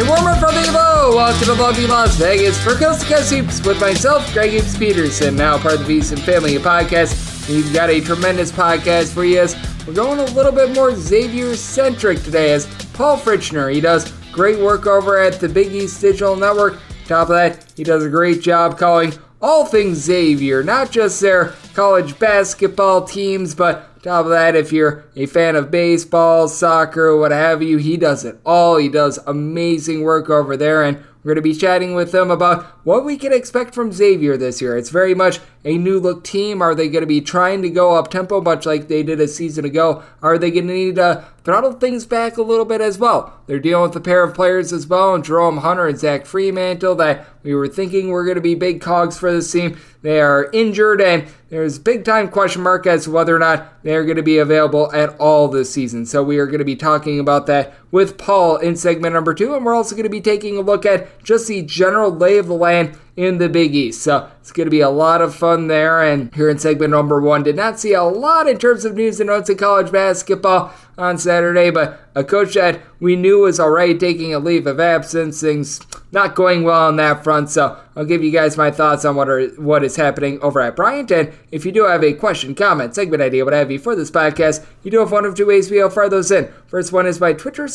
A warmer from the above, welcome above the Las Vegas for Coast to Coast Hoops with myself, Greg Hoops Peterson, now part of the Beast and Family Podcast. We've got a tremendous podcast for you. We're going a little bit more Xavier-centric today as Paul Fritschner. He does great work over at the Big East Digital Network. Top of that, he does a great job calling all things Xavier, not just their college basketball teams, but top of that, if you're a fan of baseball, soccer, what have you, he does it all. He does amazing work over there, and we're going to be chatting with them about what we can expect from Xavier this year. It's very much a new-look team. Are they going to be trying to go up-tempo, much like they did a season ago? Are they going to need to throttle things back a little bit as well? They're dealing with a pair of players as well, and Jerome Hunter and Zach Freemantle, that we were thinking were going to be big cogs for this team. They are injured, and there's big-time question mark as to whether or not they're going to be available at all this season. So we are going to be talking about that with Paul in segment number 2, and we're also going to be taking a look at just the general lay of the land in the Big East. So it's going to be a lot of fun there, and here in segment number 1, did not see a lot in terms of news and notes in college basketball on Saturday, but a coach that we knew was already taking a leave of absence, things not going well on that front, so I'll give you guys my thoughts on what is happening over at Bryant. And if you do have a question, comment, segment idea, what have you for this podcast, you do have one of two ways we offer those in. First one is by Twitter/X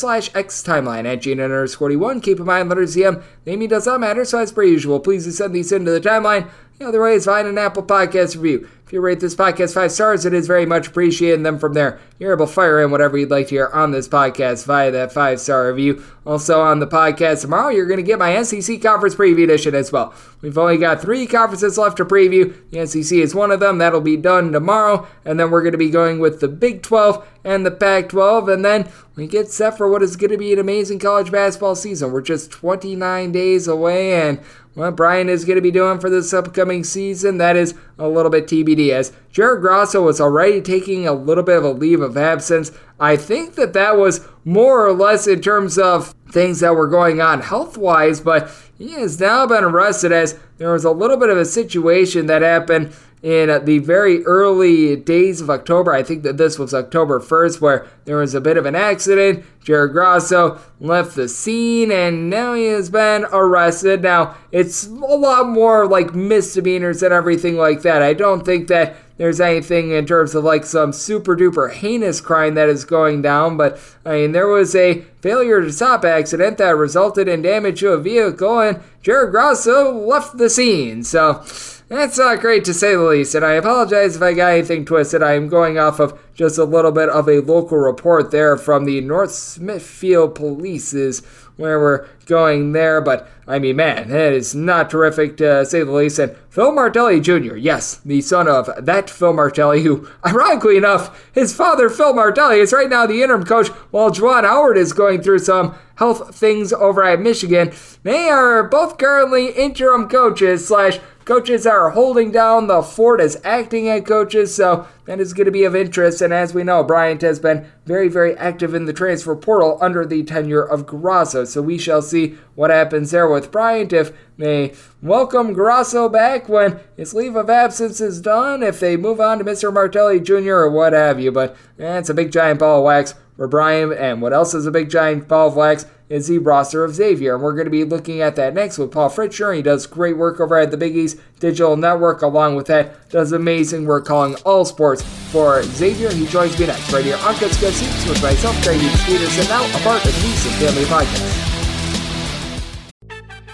timeline at GNN41. Keep in mind, letters DM, naming does not matter, so as per usual, please do send these into the timeline. The other way is find an Apple Podcast review. If you rate this podcast 5 stars, it is very much appreciated. And then from there, you're able to fire in whatever you'd like to hear on this podcast via that 5-star review. Also on the podcast tomorrow, you're going to get my SEC Conference Preview Edition as well. We've only got 3 conferences left to preview. The SEC is one of them. That'll be done tomorrow. And then we're going to be going with the Big 12 and the Pac-12. And then we get set for what is going to be an amazing college basketball season. We're just 29 days away, and what Bryant is going to be doing for this upcoming season, that is a little bit TBD, as Jared Grasso was already taking a little bit of a leave of absence. I think that was more or less in terms of things that were going on health-wise, but he has now been arrested as there was a little bit of a situation that happened in the very early days of October. I think that this was October 1st, where there was a bit of an accident. Jared Grasso left the scene, and now he has been arrested. Now, it's a lot more like misdemeanors and everything like that. I don't think that there's anything in terms of like some super-duper heinous crime that is going down, but I mean, there was a failure to stop accident that resulted in damage to a vehicle, and Jared Grasso left the scene. So that's not great, to say the least, and I apologize if I got anything twisted. I am going off of just a little bit of a local report there from the North Smithfield Police's, where we're going there, but I mean, man, that is not terrific, to say the least. And Phil Martelli Jr., yes, the son of that Phil Martelli, who, ironically enough, his father, Phil Martelli, is right now the interim coach, while Juwan Howard is going through some health things over at Michigan. They are both currently interim coaches / coaches are holding down the fort as acting head coaches, so that is going to be of interest. And as we know, Bryant has been very, very active in the transfer portal under the tenure of Grasso, so we shall see what happens there with Bryant, if they welcome Grasso back when his leave of absence is done, if they move on to Mr. Martelli Jr. or what have you. But that's a big giant ball of wax for Bryant, and what else is a big giant ball of wax is the roster of Xavier. And we're going to be looking at that next with Paul Fritschner. He does great work over at the Big East Digital Network. Along with that, does amazing work calling all sports for Xavier. He joins me next right here on Good Seats with myself, Greg Peterson, now a part of the East and Family Podcast.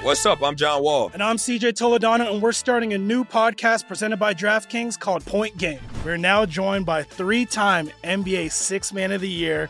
What's up? I'm John Wall. And I'm CJ Toledano, and we're starting a new podcast presented by DraftKings called Point Game. We're now joined by three-time NBA Sixth Man of the Year,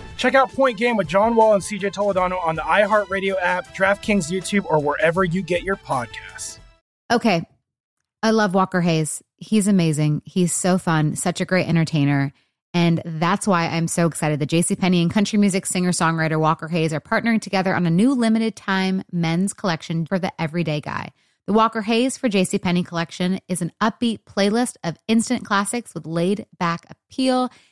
Check out Point Game with John Wall and CJ Toledano on the iHeartRadio app, DraftKings YouTube, or wherever you get your podcasts. Okay. I love Walker Hayes. He's amazing. He's so fun, such a great entertainer. And that's why I'm so excited that JCPenney and country music singer-songwriter Walker Hayes are partnering together on a new limited-time men's collection for the everyday guy. The Walker Hayes for JCPenney collection is an upbeat playlist of instant classics with laid-back appeal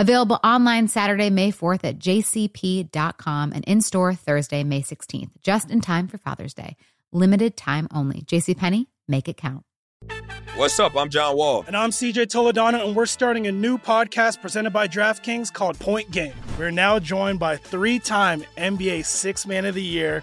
Available online Saturday, May 4th at jcp.com and in-store Thursday, May 16th, just in time for Father's Day. Limited time only. JCPenney, make it count. What's up? I'm John Wall. And I'm CJ Toledano, and we're starting a new podcast presented by DraftKings called Point Game. We're now joined by three-time NBA Sixth Man of the Year,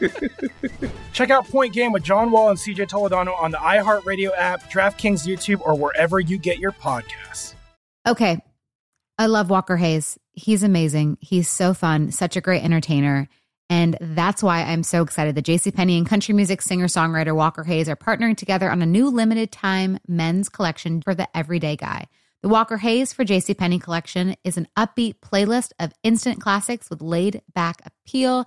Nick. Check out Point Game with John Wall and CJ Toledano on the iHeartRadio app, DraftKings YouTube, or wherever you get your podcasts. Okay. I love Walker Hayes. He's amazing. He's so fun, such a great entertainer. And that's why I'm so excited that JCPenney and country music singer-songwriter Walker Hayes are partnering together on a new limited-time men's collection for the everyday guy. The Walker Hayes for JCPenney collection is an upbeat playlist of instant classics with laid-back appeal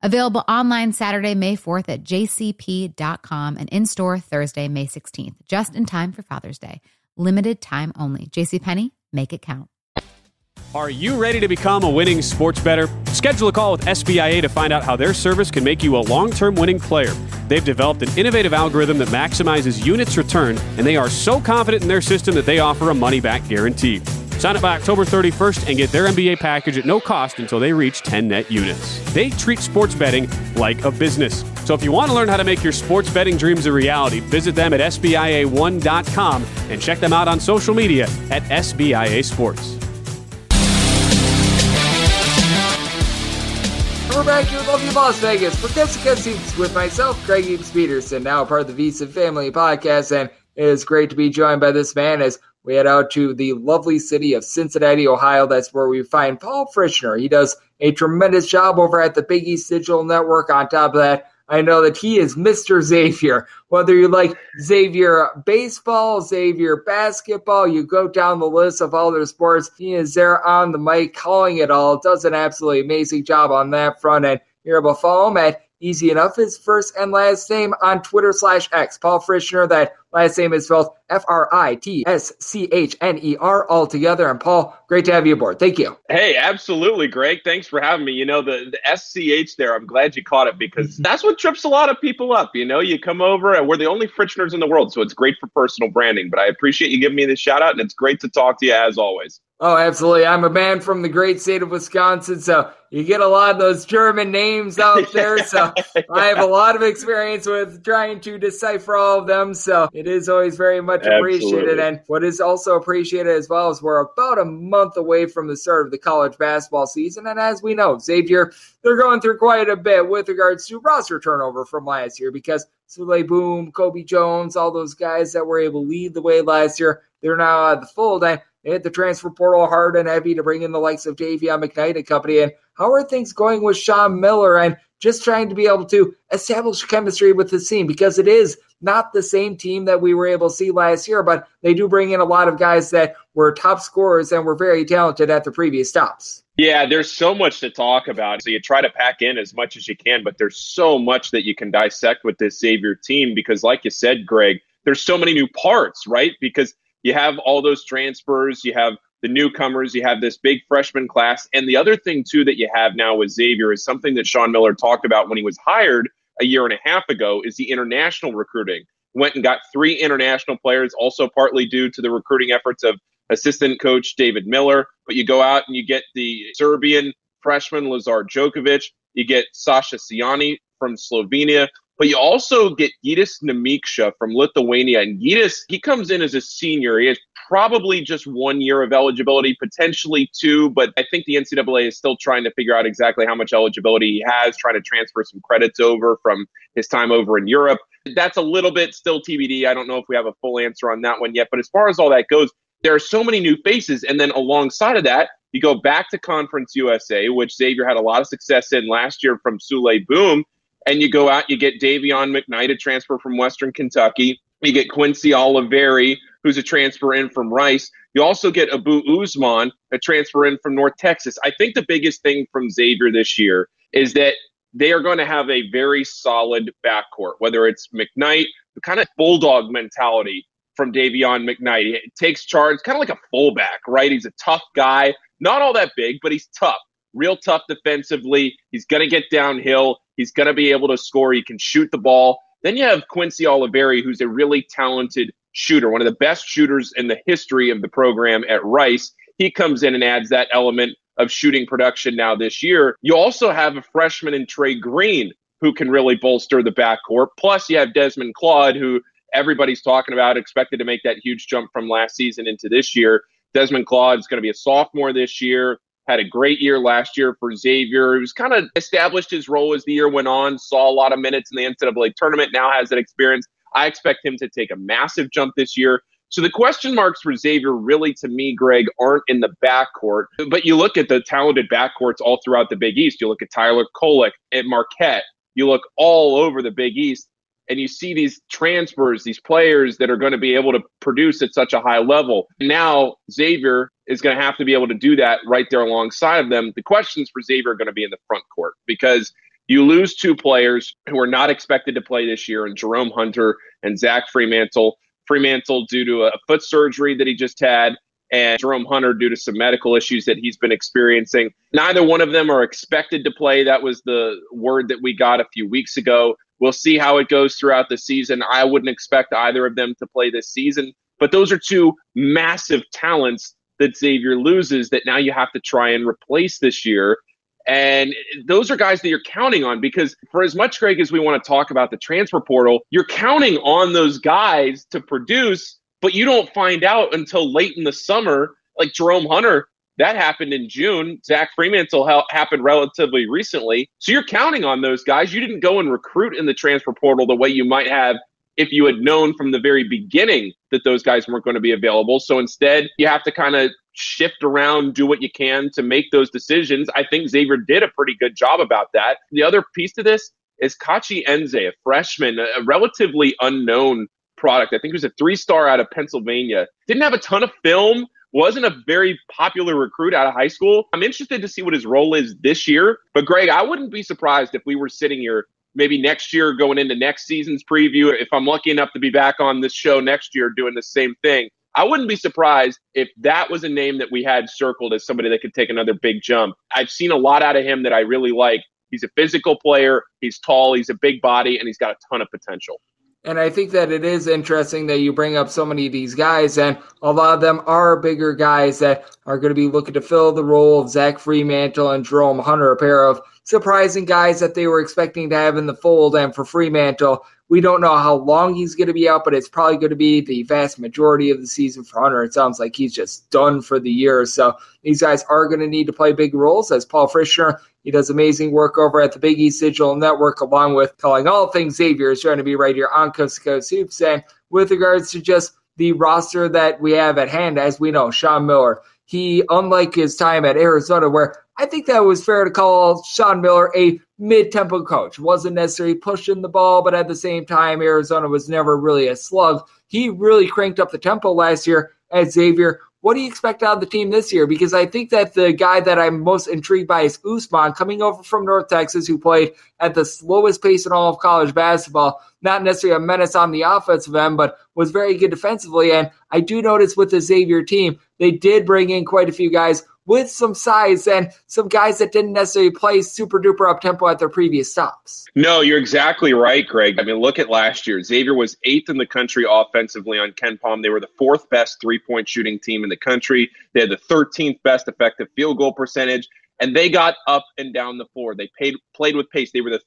Available online Saturday, May 4th at jcp.com and in-store Thursday, May 16th, just in time for Father's Day. Limited time only. JCPenney, make it count. Are you ready to become a winning sports bettor? Schedule a call with SBIA to find out how their service can make you a long-term winning player. They've developed an innovative algorithm that maximizes units return, and they are so confident in their system that they offer a money-back guarantee. Sign up by October 31st and get their MBA package at no cost until they reach 10 net units. They treat sports betting like a business. So if you want to learn how to make your sports betting dreams a reality, visit them at SBIA1.com and check them out on social media at SBIA Sports. We're back here with lovely Las Vegas for Guess Against Seats with myself, Greg Eames Peterson, now part of the Visa Family Podcast, and it is great to be joined by this man as we head out to the lovely city of Cincinnati, Ohio. That's where we find Paul Fritschner. He does a tremendous job over at the Big East Digital Network. On top of that, I know that he is Mr. Xavier. Whether you like Xavier baseball, Xavier basketball, you go down the list of all their sports, he is there on the mic calling it all. Does an absolutely amazing job on that front. And you're able to follow him at easy enough, his first and last name on Twitter/X. Paul Fritschner, that last name is spelled Fritschner altogether. And Paul, great to have you aboard. Thank you. Hey, absolutely, Greg. Thanks for having me. You know, the SCH there, I'm glad you caught it because that's what trips a lot of people up. You know, you come over and we're the only Fritschners in the world, so it's great for personal branding. But I appreciate you giving me this shout out, and it's great to talk to you as always. Oh, absolutely. I'm a man from the great state of Wisconsin, so you get a lot of those German names out there. So I have a lot of experience with trying to decipher all of them. So it is always very much appreciated. And what is also appreciated as well is we're about a month away from the start of the college basketball season. And as we know, Xavier, they're going through quite a bit with regards to roster turnover from last year because Souley Boum, Kobe Jones, all those guys that were able to lead the way last year, they're now out of the fold. And they hit the transfer portal hard and heavy to bring in the likes of Davion McKnight and company. And how are things going with Sean Miller and just trying to be able to establish chemistry with this team? Because it is not the same team that we were able to see last year, but they do bring in a lot of guys that were top scorers and were very talented at the previous stops. Yeah, there's so much to talk about. So you try to pack in as much as you can, but there's so much that you can dissect with this Xavier team because, like you said, Greg, there's so many new parts, right? Because you have all those transfers, you have the newcomers, you have this big freshman class. And the other thing, too, that you have now with Xavier is something that Sean Miller talked about when he was hired a year and a half ago is the international recruiting. Went and got 3 international players, also partly due to the recruiting efforts of assistant coach David Miller. But you go out and you get the Serbian freshman Lazar Djokovic. You get Sasha Siani from Slovenia. But you also get Gytis Nemeikša from Lithuania. And Gytis, he comes in as a senior. He has probably just 1 year of eligibility, potentially 2. But I think the NCAA is still trying to figure out exactly how much eligibility he has, trying to transfer some credits over from his time over in Europe. That's a little bit still TBD. I don't know if we have a full answer on that one yet. But as far as all that goes, there are so many new faces. And then alongside of that, you go back to Conference USA, which Xavier had a lot of success in last year from Souley Boum. And you go out, you get Davion McKnight, a transfer from Western Kentucky. You get Quincy Olivari, who's a transfer in from Rice. You also get Abou Ousmane, a transfer in from North Texas. I think the biggest thing from Xavier this year is that they are going to have a very solid backcourt, whether it's McKnight, the kind of bulldog mentality from Davion McKnight. He takes charge, kind of like a fullback, right? He's a tough guy, not all that big, but he's tough, real tough defensively. He's going to get downhill. He's going to be able to score. He can shoot the ball. Then you have Quincy Olivari, who's a really talented shooter, one of the best shooters in the history of the program at Rice. He comes in and adds that element of shooting production now this year. You also have a freshman in Trey Green, who can really bolster the backcourt. Plus, you have Desmond Claude, who everybody's talking about, expected to make that huge jump from last season into this year. Desmond Claude is going to be a sophomore this year. Had a great year last year for Xavier. He was kind of established his role as the year went on, saw a lot of minutes in the NCAA tournament, now has that experience. I expect him to take a massive jump this year. So the question marks for Xavier really, to me, Greg, aren't in the backcourt. But you look at the talented backcourts all throughout the Big East. You look at Tyler Kolek at Marquette. You look all over the Big East, and you see these transfers, these players that are going to be able to produce at such a high level. Now Xavier is going to have to be able to do that right there alongside of them. The questions for Xavier are going to be in the front court because you lose 2 players who are not expected to play this year in Jerome Hunter and Zach Freemantle. Freemantle due to a foot surgery that he just had and Jerome Hunter due to some medical issues that he's been experiencing. Neither one of them are expected to play. That was the word that we got a few weeks ago. We'll see how it goes throughout the season. I wouldn't expect either of them to play this season. But those are 2 massive talents that Xavier loses that now you have to try and replace this year. And those are guys that you're counting on because for as much, Greg, as we want to talk about the transfer portal, you're counting on those guys to produce, but you don't find out until late in the summer. Like Jerome Hunter, that happened in June. Zach Freemantle happened relatively recently. So you're counting on those guys. You didn't go and recruit in the transfer portal the way you might have if you had known from the very beginning that those guys weren't going to be available. So instead, you have to kind of shift around, do what you can to make those decisions. I think Xavier did a pretty good job about that. The other piece to this is Kachi Enze, a freshman, a relatively unknown product. I think he was a 3-star out of Pennsylvania. Didn't have a ton of film, wasn't a very popular recruit out of high school. I'm interested to see what his role is this year. But Greg, I wouldn't be surprised if we were sitting here maybe next year going into next season's preview. If I'm lucky enough to be back on this show next year doing the same thing, I wouldn't be surprised if that was a name that we had circled as somebody that could take another big jump. I've seen a lot out of him that I really like. He's a physical player, he's tall, he's a big body, and he's got a ton of potential. And I think that it is interesting that you bring up so many of these guys, and a lot of them are bigger guys that are going to be looking to fill the role of Zach Freemantle and Jerome Hunter, a pair of surprising guys that they were expecting to have in the fold. And for Freemantle, we don't know how long he's going to be out, but it's probably going to be the vast majority of the season. For Hunter, it sounds like he's just done for the year. So these guys are going to need to play big roles. As Paul Fritschner, he does amazing work over at the Big East Digital Network, along with calling all things Xavier, is trying to be right here on Coast to Coast Hoops. And with regards to just the roster that we have at hand, as we know, Sean Miller, he, unlike his time at Arizona, where I think that was fair to call Sean Miller a mid-tempo coach, wasn't necessarily pushing the ball, but at the same time, Arizona was never really a slug. He really cranked up the tempo last year at Xavier. What do you expect out of the team this year? Because I think that the guy that I'm most intrigued by is Ousmane, coming over from North Texas, who played at the slowest pace in all of college basketball. Not necessarily a menace on the offensive end, but was very good defensively. And I do notice with the Xavier team, they did bring in quite a few guys with some size and some guys that didn't necessarily play super-duper up-tempo at their previous stops. No, you're exactly right, Greg. I mean, look at last year. Xavier was 8th in the country offensively on KenPom. They were the 4th best three-point shooting team in the country. They had the 13th best effective field goal percentage, and they got up and down the floor. They played with pace. They were the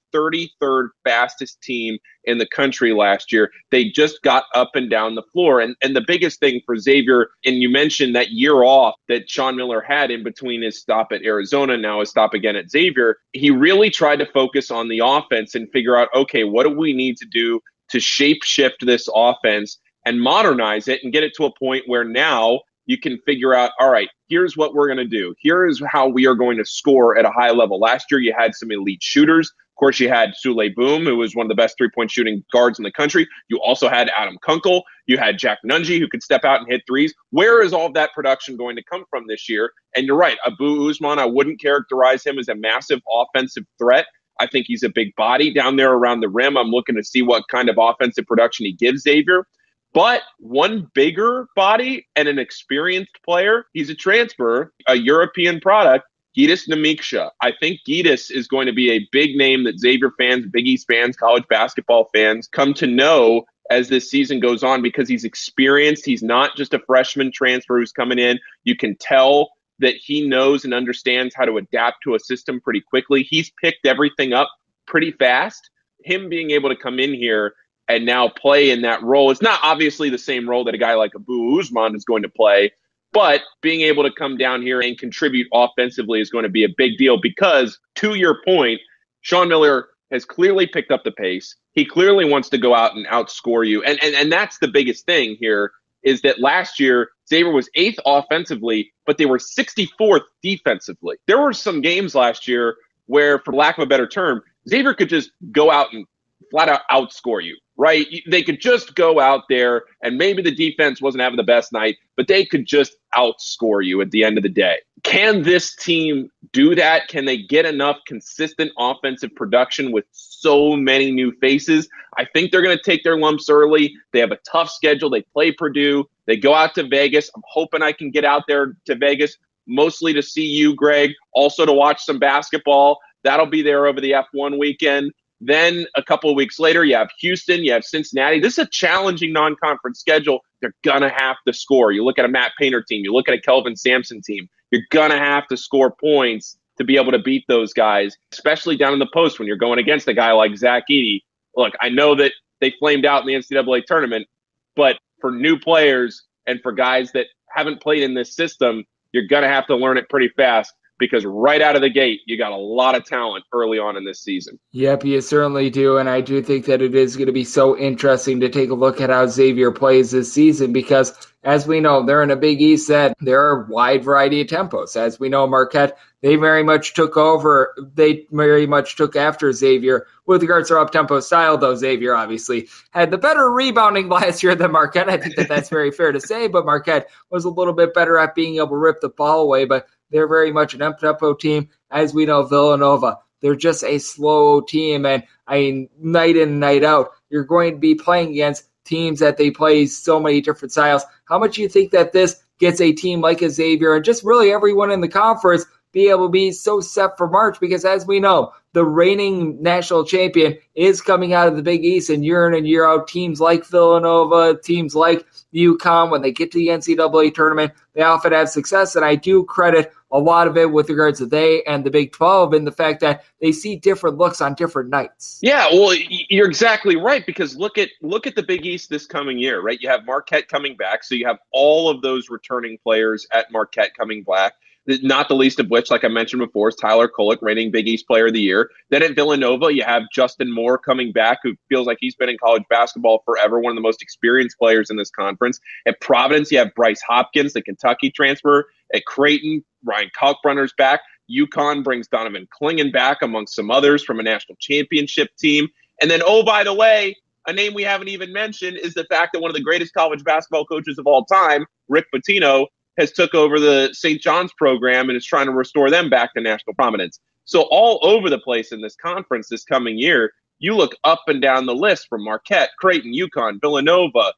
33rd fastest team in the country last year. They just got up and down the floor. And the biggest thing for Xavier, and you mentioned that year off that Sean Miller had in between his stop at Arizona, now his stop again at Xavier, he really tried to focus on the offense and figure out, okay, what do we need to do to shape shift this offense and modernize it and get it to a point where now you can figure out, all right, here's what we're going to do. Here is how we are going to score at a high level. Last year, you had some elite shooters. Of course, you had Souley Boum, who was one of the best three-point shooting guards in the country. You also had Adam Kunkel. You had Jack Nunji, who could step out and hit threes. Where is all of that production going to come from this year? And you're right, Abou Ousmane, I wouldn't characterize him as a massive offensive threat. I think he's a big body down there around the rim. I'm looking to see what kind of offensive production he gives Xavier. But one bigger body and an experienced player, he's a transfer, a European product, Gytis Nemeikša. I think Gytis is going to be a big name that Xavier fans, Big East fans, college basketball fans come to know as this season goes on because he's experienced. He's not just a freshman transfer who's coming in. You can tell that he knows and understands how to adapt to a system pretty quickly. He's picked everything up pretty fast. Him being able to come in here and now play in that role. It's not obviously the same role that a guy like Abou Ousmane is going to play, but being able to come down here and contribute offensively is going to be a big deal because, to your point, Sean Miller has clearly picked up the pace. He clearly wants to go out and outscore you. And that's the biggest thing here is that last year, Xavier was 8th offensively, but they were 64th defensively. There were some games last year where, for lack of a better term, Xavier could just go out and flat out outscore you, right? They could just go out there and maybe the defense wasn't having the best night, but they could just outscore you at the end of the day. Can this team do that? Can they get enough consistent offensive production with so many new faces? I think they're going to take their lumps early. They have a tough schedule. They play Purdue. They go out to Vegas. I'm hoping I can get out there to Vegas, mostly to see you, Greg, also to watch some basketball. That'll be there over the F1 weekend. Then a couple of weeks later, you have Houston, you have Cincinnati. This is a challenging non-conference schedule. They're going to have to score. You look at a Matt Painter team. You look at a Kelvin Sampson team. You're going to have to score points to be able to beat those guys, especially down in the post when you're going against a guy like Zach Edey. Look, I know that they flamed out in the NCAA tournament, but for new players and for guys that haven't played in this system, you're going to have to learn it pretty fast. because right out of the gate, you got a lot of talent early on in this season. Yep, you certainly do. And I do think that it is going to be so interesting to take a look at how Xavier plays this season, because as we know, they're in a Big East that there are a wide variety of tempos. As we know, Marquette, they very much took over. They very much took after Xavier with regards to up-tempo style, though Xavier obviously had the better rebounding last year than Marquette. I think that that's very fair to say, but Marquette was a little bit better at being able to rip the ball away, but they're very much an up-tempo team. As we know, Villanova, they're just a slow team, and I mean, night in, night out, you're going to be playing against teams that they play so many different styles. How much do you think that this gets a team like a Xavier and just really everyone in the conference be able to be so set for March? Because as we know, the reigning national champion is coming out of the Big East, and year in and year out, teams like Villanova, teams like UConn, when they get to the NCAA tournament, they often have success. And I do credit a lot of it with regards to they and the Big 12 and the fact that they see different looks on different nights. Yeah, well, you're exactly right, because look at the Big East this coming year, right? You have Marquette coming back, so you have all of those returning players at Marquette coming back. Not the least of which, like I mentioned before, is Tyler Kolek, reigning Big East Player of the Year. Then at Villanova, you have Justin Moore coming back, who feels like he's been in college basketball forever, one of the most experienced players in this conference. At Providence, you have Bryce Hopkins, the Kentucky transfer. At Creighton, Ryan Kalkbrenner's back. UConn brings Donovan Clingan back, amongst some others, from a national championship team. And then, oh, by the way, a name we haven't even mentioned is the fact that one of the greatest college basketball coaches of all time, Rick Pitino, has took over the St. John's program and is trying to restore them back to national prominence. So all over the place in this conference this coming year, you look up and down the list from Marquette, Creighton, UConn, Villanova,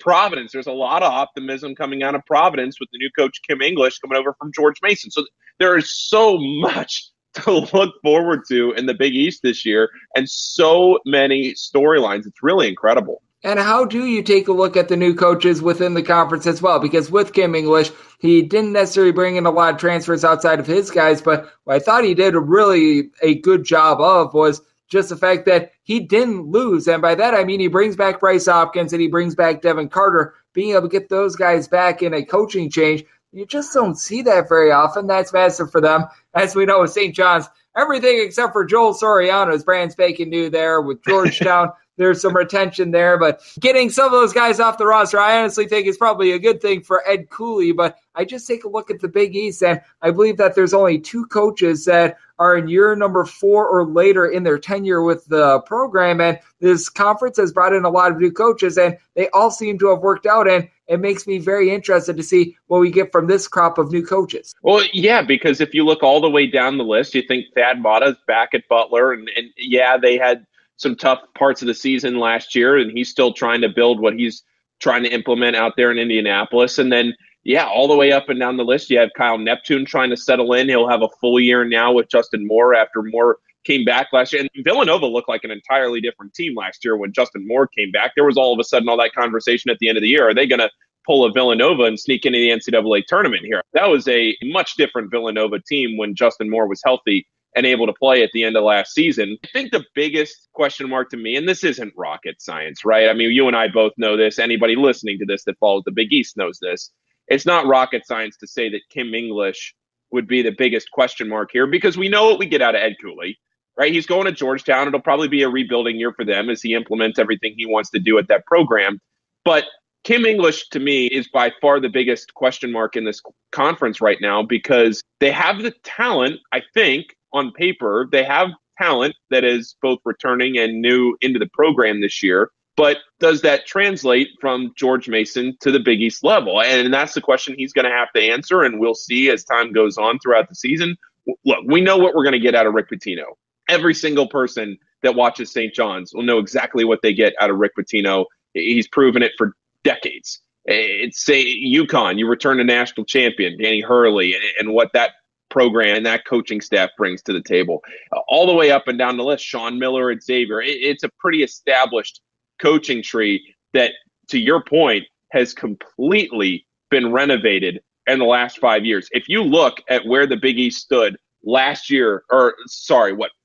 Providence. There's a lot of optimism coming out of Providence with the new coach, Kim English, coming over from George Mason. So there is so much to look forward to in the Big East this year and so many storylines. It's really incredible. And how do you take a look at the new coaches within the conference as well? Because with Kim English, he didn't necessarily bring in a lot of transfers outside of his guys, but what I thought he did really a good job of was just the fact that he didn't lose. And by that, I mean he brings back Bryce Hopkins and he brings back Devin Carter. Being able to get those guys back in a coaching change, you just don't see that very often. That's massive for them. As we know, with St. John's, everything except for Joel Soriano is brand spanking new there with Georgetown. There's some retention there, but getting some of those guys off the roster, I honestly think is probably a good thing for Ed Cooley. But I just take a look at the Big East, and I believe that there's only two coaches that are in year number 4 or later in their tenure with the program. And this conference has brought in a lot of new coaches, and they all seem to have worked out. And it makes me very interested to see what we get from this crop of new coaches. Well, yeah, because if you look all the way down the list, you think Thad Matta's back at Butler, and yeah, they had some tough parts of the season last year, and he's still trying to build what he's trying to implement out there in Indianapolis. And then, yeah, all the way up and down the list, you have Kyle Neptune trying to settle in. He'll have a full year now with Justin Moore after Moore came back last year. And Villanova looked like an entirely different team last year when Justin Moore came back. There was all of a sudden all that conversation at the end of the year. Are they going to pull a Villanova and sneak into the NCAA tournament here? That was a much different Villanova team when Justin Moore was healthy and able to play at the end of last season. I think the biggest question mark to me, and this isn't rocket science, right? I mean, you and I both know this. Anybody listening to this that follows the Big East knows this. It's not rocket science to say that Kim English would be the biggest question mark here, because we know what we get out of Ed Cooley, right? He's going to Georgetown. It'll probably be a rebuilding year for them as he implements everything he wants to do at that program. But Kim English, to me, is by far the biggest question mark in this conference right now, because they have the talent, I think, on paper. They have talent that is both returning and new into the program this year, but does that translate from George Mason to the Big East level? And that's the question he's going to have to answer, and we'll see as time goes on throughout the season. Look, we know what we're going to get out of Rick Pitino. Every single person that watches St. John's will know exactly what they get out of Rick Pitino. He's proven it for decades. It's UConn, you return a national champion, Danny Hurley, and what that program and that coaching staff brings to the table. All the way up and down the list, Sean Miller and Xavier. It's a pretty established coaching tree that, to your point, has completely been renovated in the last 5 years. If you look at where the Big East stood last year,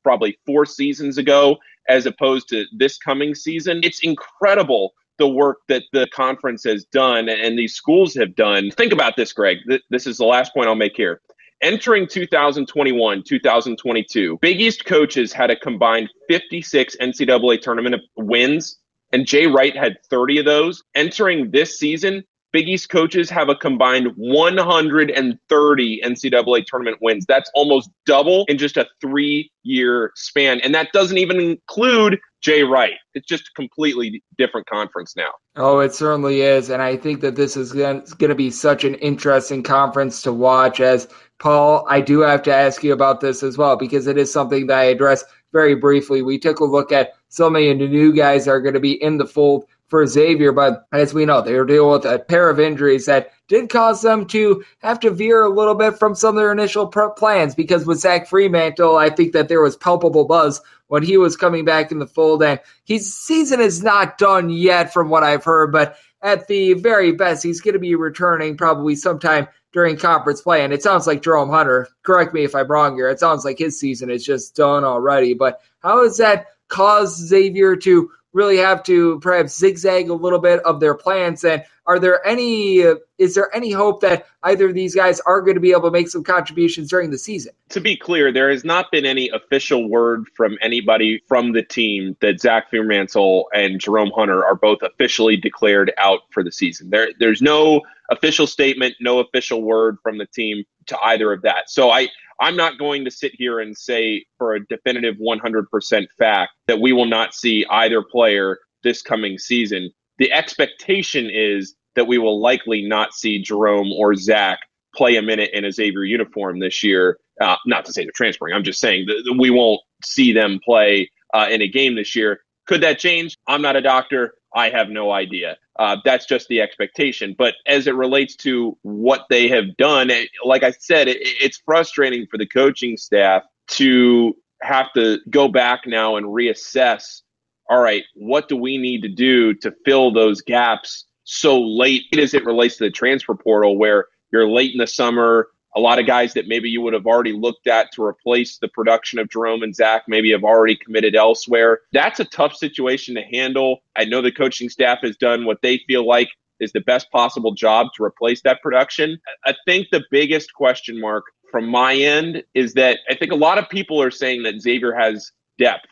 probably 4 seasons ago, as opposed to this coming season, it's incredible the work that the conference has done and these schools have done. Think about this, Greg. This is the last point I'll make here. Entering 2021, 2022, Big East coaches had a combined 56 NCAA tournament wins, and Jay Wright had 30 of those. Entering this season, Big East coaches have a combined 130 NCAA tournament wins. That's almost double in just a 3-year span. And that doesn't even include Jay Wright. It's just a completely different conference now. Oh, it certainly is. And I think that this is going to be such an interesting conference to watch. As Paul, I do have to ask you about this as well, because it is something that I addressed very briefly. We took a look at so many of the new guys that are going to be in the fold for Xavier, but as we know, they were dealing with a pair of injuries that did cause them to have to veer a little bit from some of their initial plans, because with Zach Freemantle, I think that there was palpable buzz when he was coming back in the fold, and his season is not done yet from what I've heard, but at the very best, he's going to be returning probably sometime during conference play, and it sounds like Jerome Hunter, correct me if I'm wrong here, it sounds like his season is just done already, but how does that cause Xavier to really have to perhaps zigzag a little bit of their plans? And is there any hope that either of these guys are going to be able to make some contributions during the season? To be clear, there has not been any official word from anybody from the team that Zach Freemantle and Jerome Hunter are both officially declared out for the season. There's no official statement, no official word from the team to either of that. So I'm not going to sit here and say for a definitive 100% fact that we will not see either player this coming season. The expectation is that we will likely not see Jerome or Zach play a minute in a Xavier uniform this year. Not to say they're transferring. I'm just saying that we won't see them play in a game this year. Could that change? I'm not a doctor. I have no idea. That's just the expectation. But as it relates to what they have done, like I said, it's frustrating for the coaching staff to have to go back now and reassess, all right, what do we need to do to fill those gaps so late as it relates to the transfer portal, where you're late in the summer, a lot of guys that maybe you would have already looked at to replace the production of Jerome and Zach maybe have already committed elsewhere. That's a tough situation to handle. I know the coaching staff has done what they feel like is the best possible job to replace that production. I think the biggest question mark from my end is that I think a lot of people are saying that Xavier has depth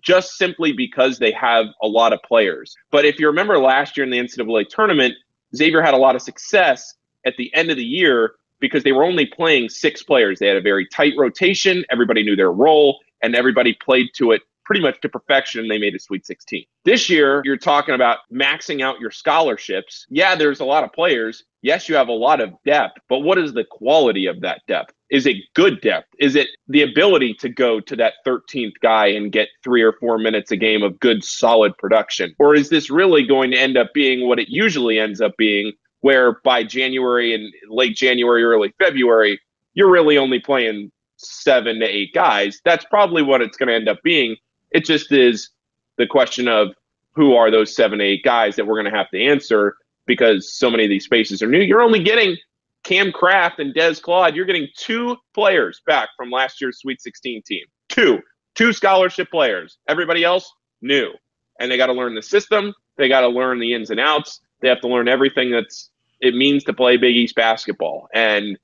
just simply because they have a lot of players. But if you remember last year in the NCAA tournament, Xavier had a lot of success at the end of the year because they were only playing 6 players. They had a very tight rotation, everybody knew their role, and everybody played to it pretty much to perfection, and they made a Sweet 16. This year, you're talking about maxing out your scholarships. Yeah, there's a lot of players. Yes, you have a lot of depth, but what is the quality of that depth? Is it good depth? Is it the ability to go to that 13th guy and get 3 or 4 minutes a game of good, solid production? Or is this really going to end up being what it usually ends up being, where by January and late January, early February, you're really only playing 7 to 8 guys? That's probably what it's going to end up being. It just is the question of who are those 7 to 8 guys that we're going to have to answer, because so many of these spaces are new. You're only getting Cam Kraft and Des Claude. You're getting 2 players back from last year's Sweet 16 team. 2 scholarship players. Everybody else new. And they got to learn the system. They got to learn the ins and outs. They have to learn everything it means to play Big East basketball, and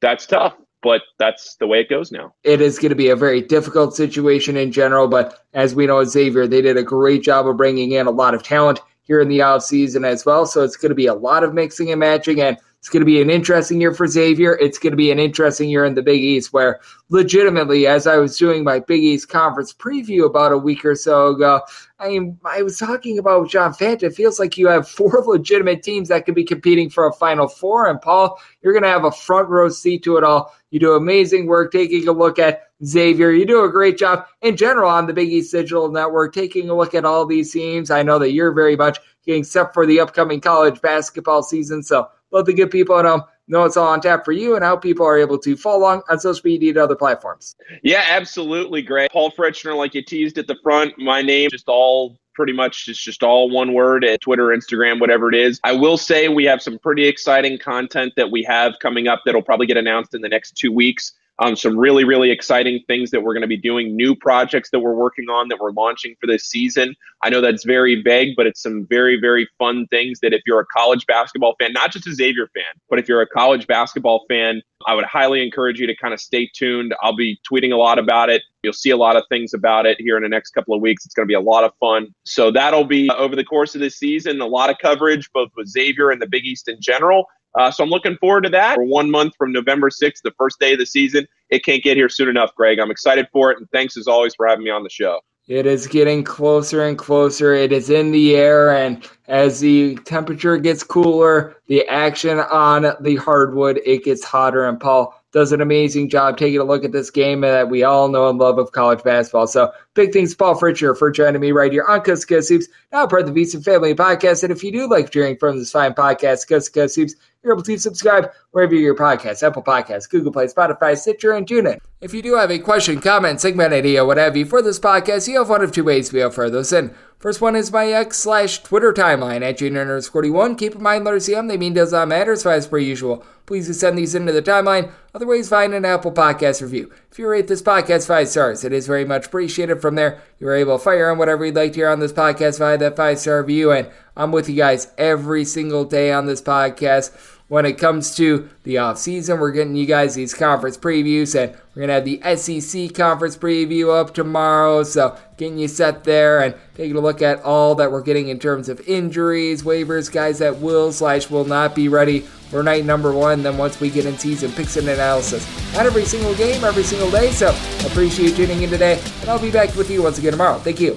that's tough, but that's the way it goes now. It is going to be a very difficult situation in general, but as we know at Xavier, they did a great job of bringing in a lot of talent here in the offseason as well, so it's going to be a lot of mixing and matching, and it's going to be an interesting year for Xavier. It's going to be an interesting year in the Big East, where legitimately, as I was doing my Big East conference preview about a week or so ago, I was talking about with John Fanta. It feels like you have 4 legitimate teams that could be competing for a Final Four. And Paul, you're going to have a front row seat to it all. You do amazing work taking a look at Xavier. You do a great job in general on the Big East Digital Network, taking a look at all these teams. I know that you're very much getting set for the upcoming college basketball season, so let the good people at home know it's all on tap for you and how people are able to follow along on social media and other platforms. Yeah, absolutely, Greg. Paul Fritschner, like you teased at the front, my name, just all pretty much, it's just all one word at Twitter, Instagram, whatever it is. I will say we have some pretty exciting content that we have coming up that'll probably get announced in the next 2 weeks. Some really, really exciting things that we're going to be doing, new projects that we're working on that we're launching for this season. I know that's very vague, but it's some very, very fun things that if you're a college basketball fan, not just a Xavier fan, but if you're a college basketball fan, I would highly encourage you to kind of stay tuned. I'll be tweeting a lot about it. You'll see a lot of things about it here in the next couple of weeks. It's going to be a lot of fun. So that'll be over the course of this season, a lot of coverage, both with Xavier and the Big East in general. So I'm looking forward to that. We're 1 month from November 6th, the first day of the season. It can't get here soon enough, Greg. I'm excited for it. And thanks, as always, for having me on the show. It is getting closer and closer. It is in the air. And as the temperature gets cooler, the action on the hardwood, it gets hotter. And Paul does an amazing job taking a look at this game that we all know and love of college basketball. So big thanks to Paul Fritschner for joining me right here on Coast to Coast Hoops, now part of the VSiN Family Podcast. And if you do like hearing from this fine podcast, Coast to Coast Hoops, you're able to subscribe wherever you get your podcasts, Apple Podcasts, Google Play, Spotify, Stitcher, and TuneIn. If you do have a question, comment, segment idea, what have you, for this podcast, you have one of two ways to be able to throw those in. First one is my X/Twitter timeline at JuniorNerds41. Keep in mind, letters CM, they mean does not matter, so as per usual, please do send these into the timeline. Otherwise, find an Apple Podcast review. If you rate this podcast 5 stars, it is very much appreciated. From there, you're able to fire on whatever you'd like to hear on this podcast via that 5-star review, and I'm with you guys every single day on this podcast. When it comes to the offseason, we're getting you guys these conference previews, and we're going to have the SEC conference preview up tomorrow, so getting you set there and taking a look at all that we're getting in terms of injuries, waivers, guys that will not be ready for night number one. Then once we get in season, picks and analysis at every single game, every single day, so I appreciate you tuning in today, and I'll be back with you once again tomorrow. Thank you.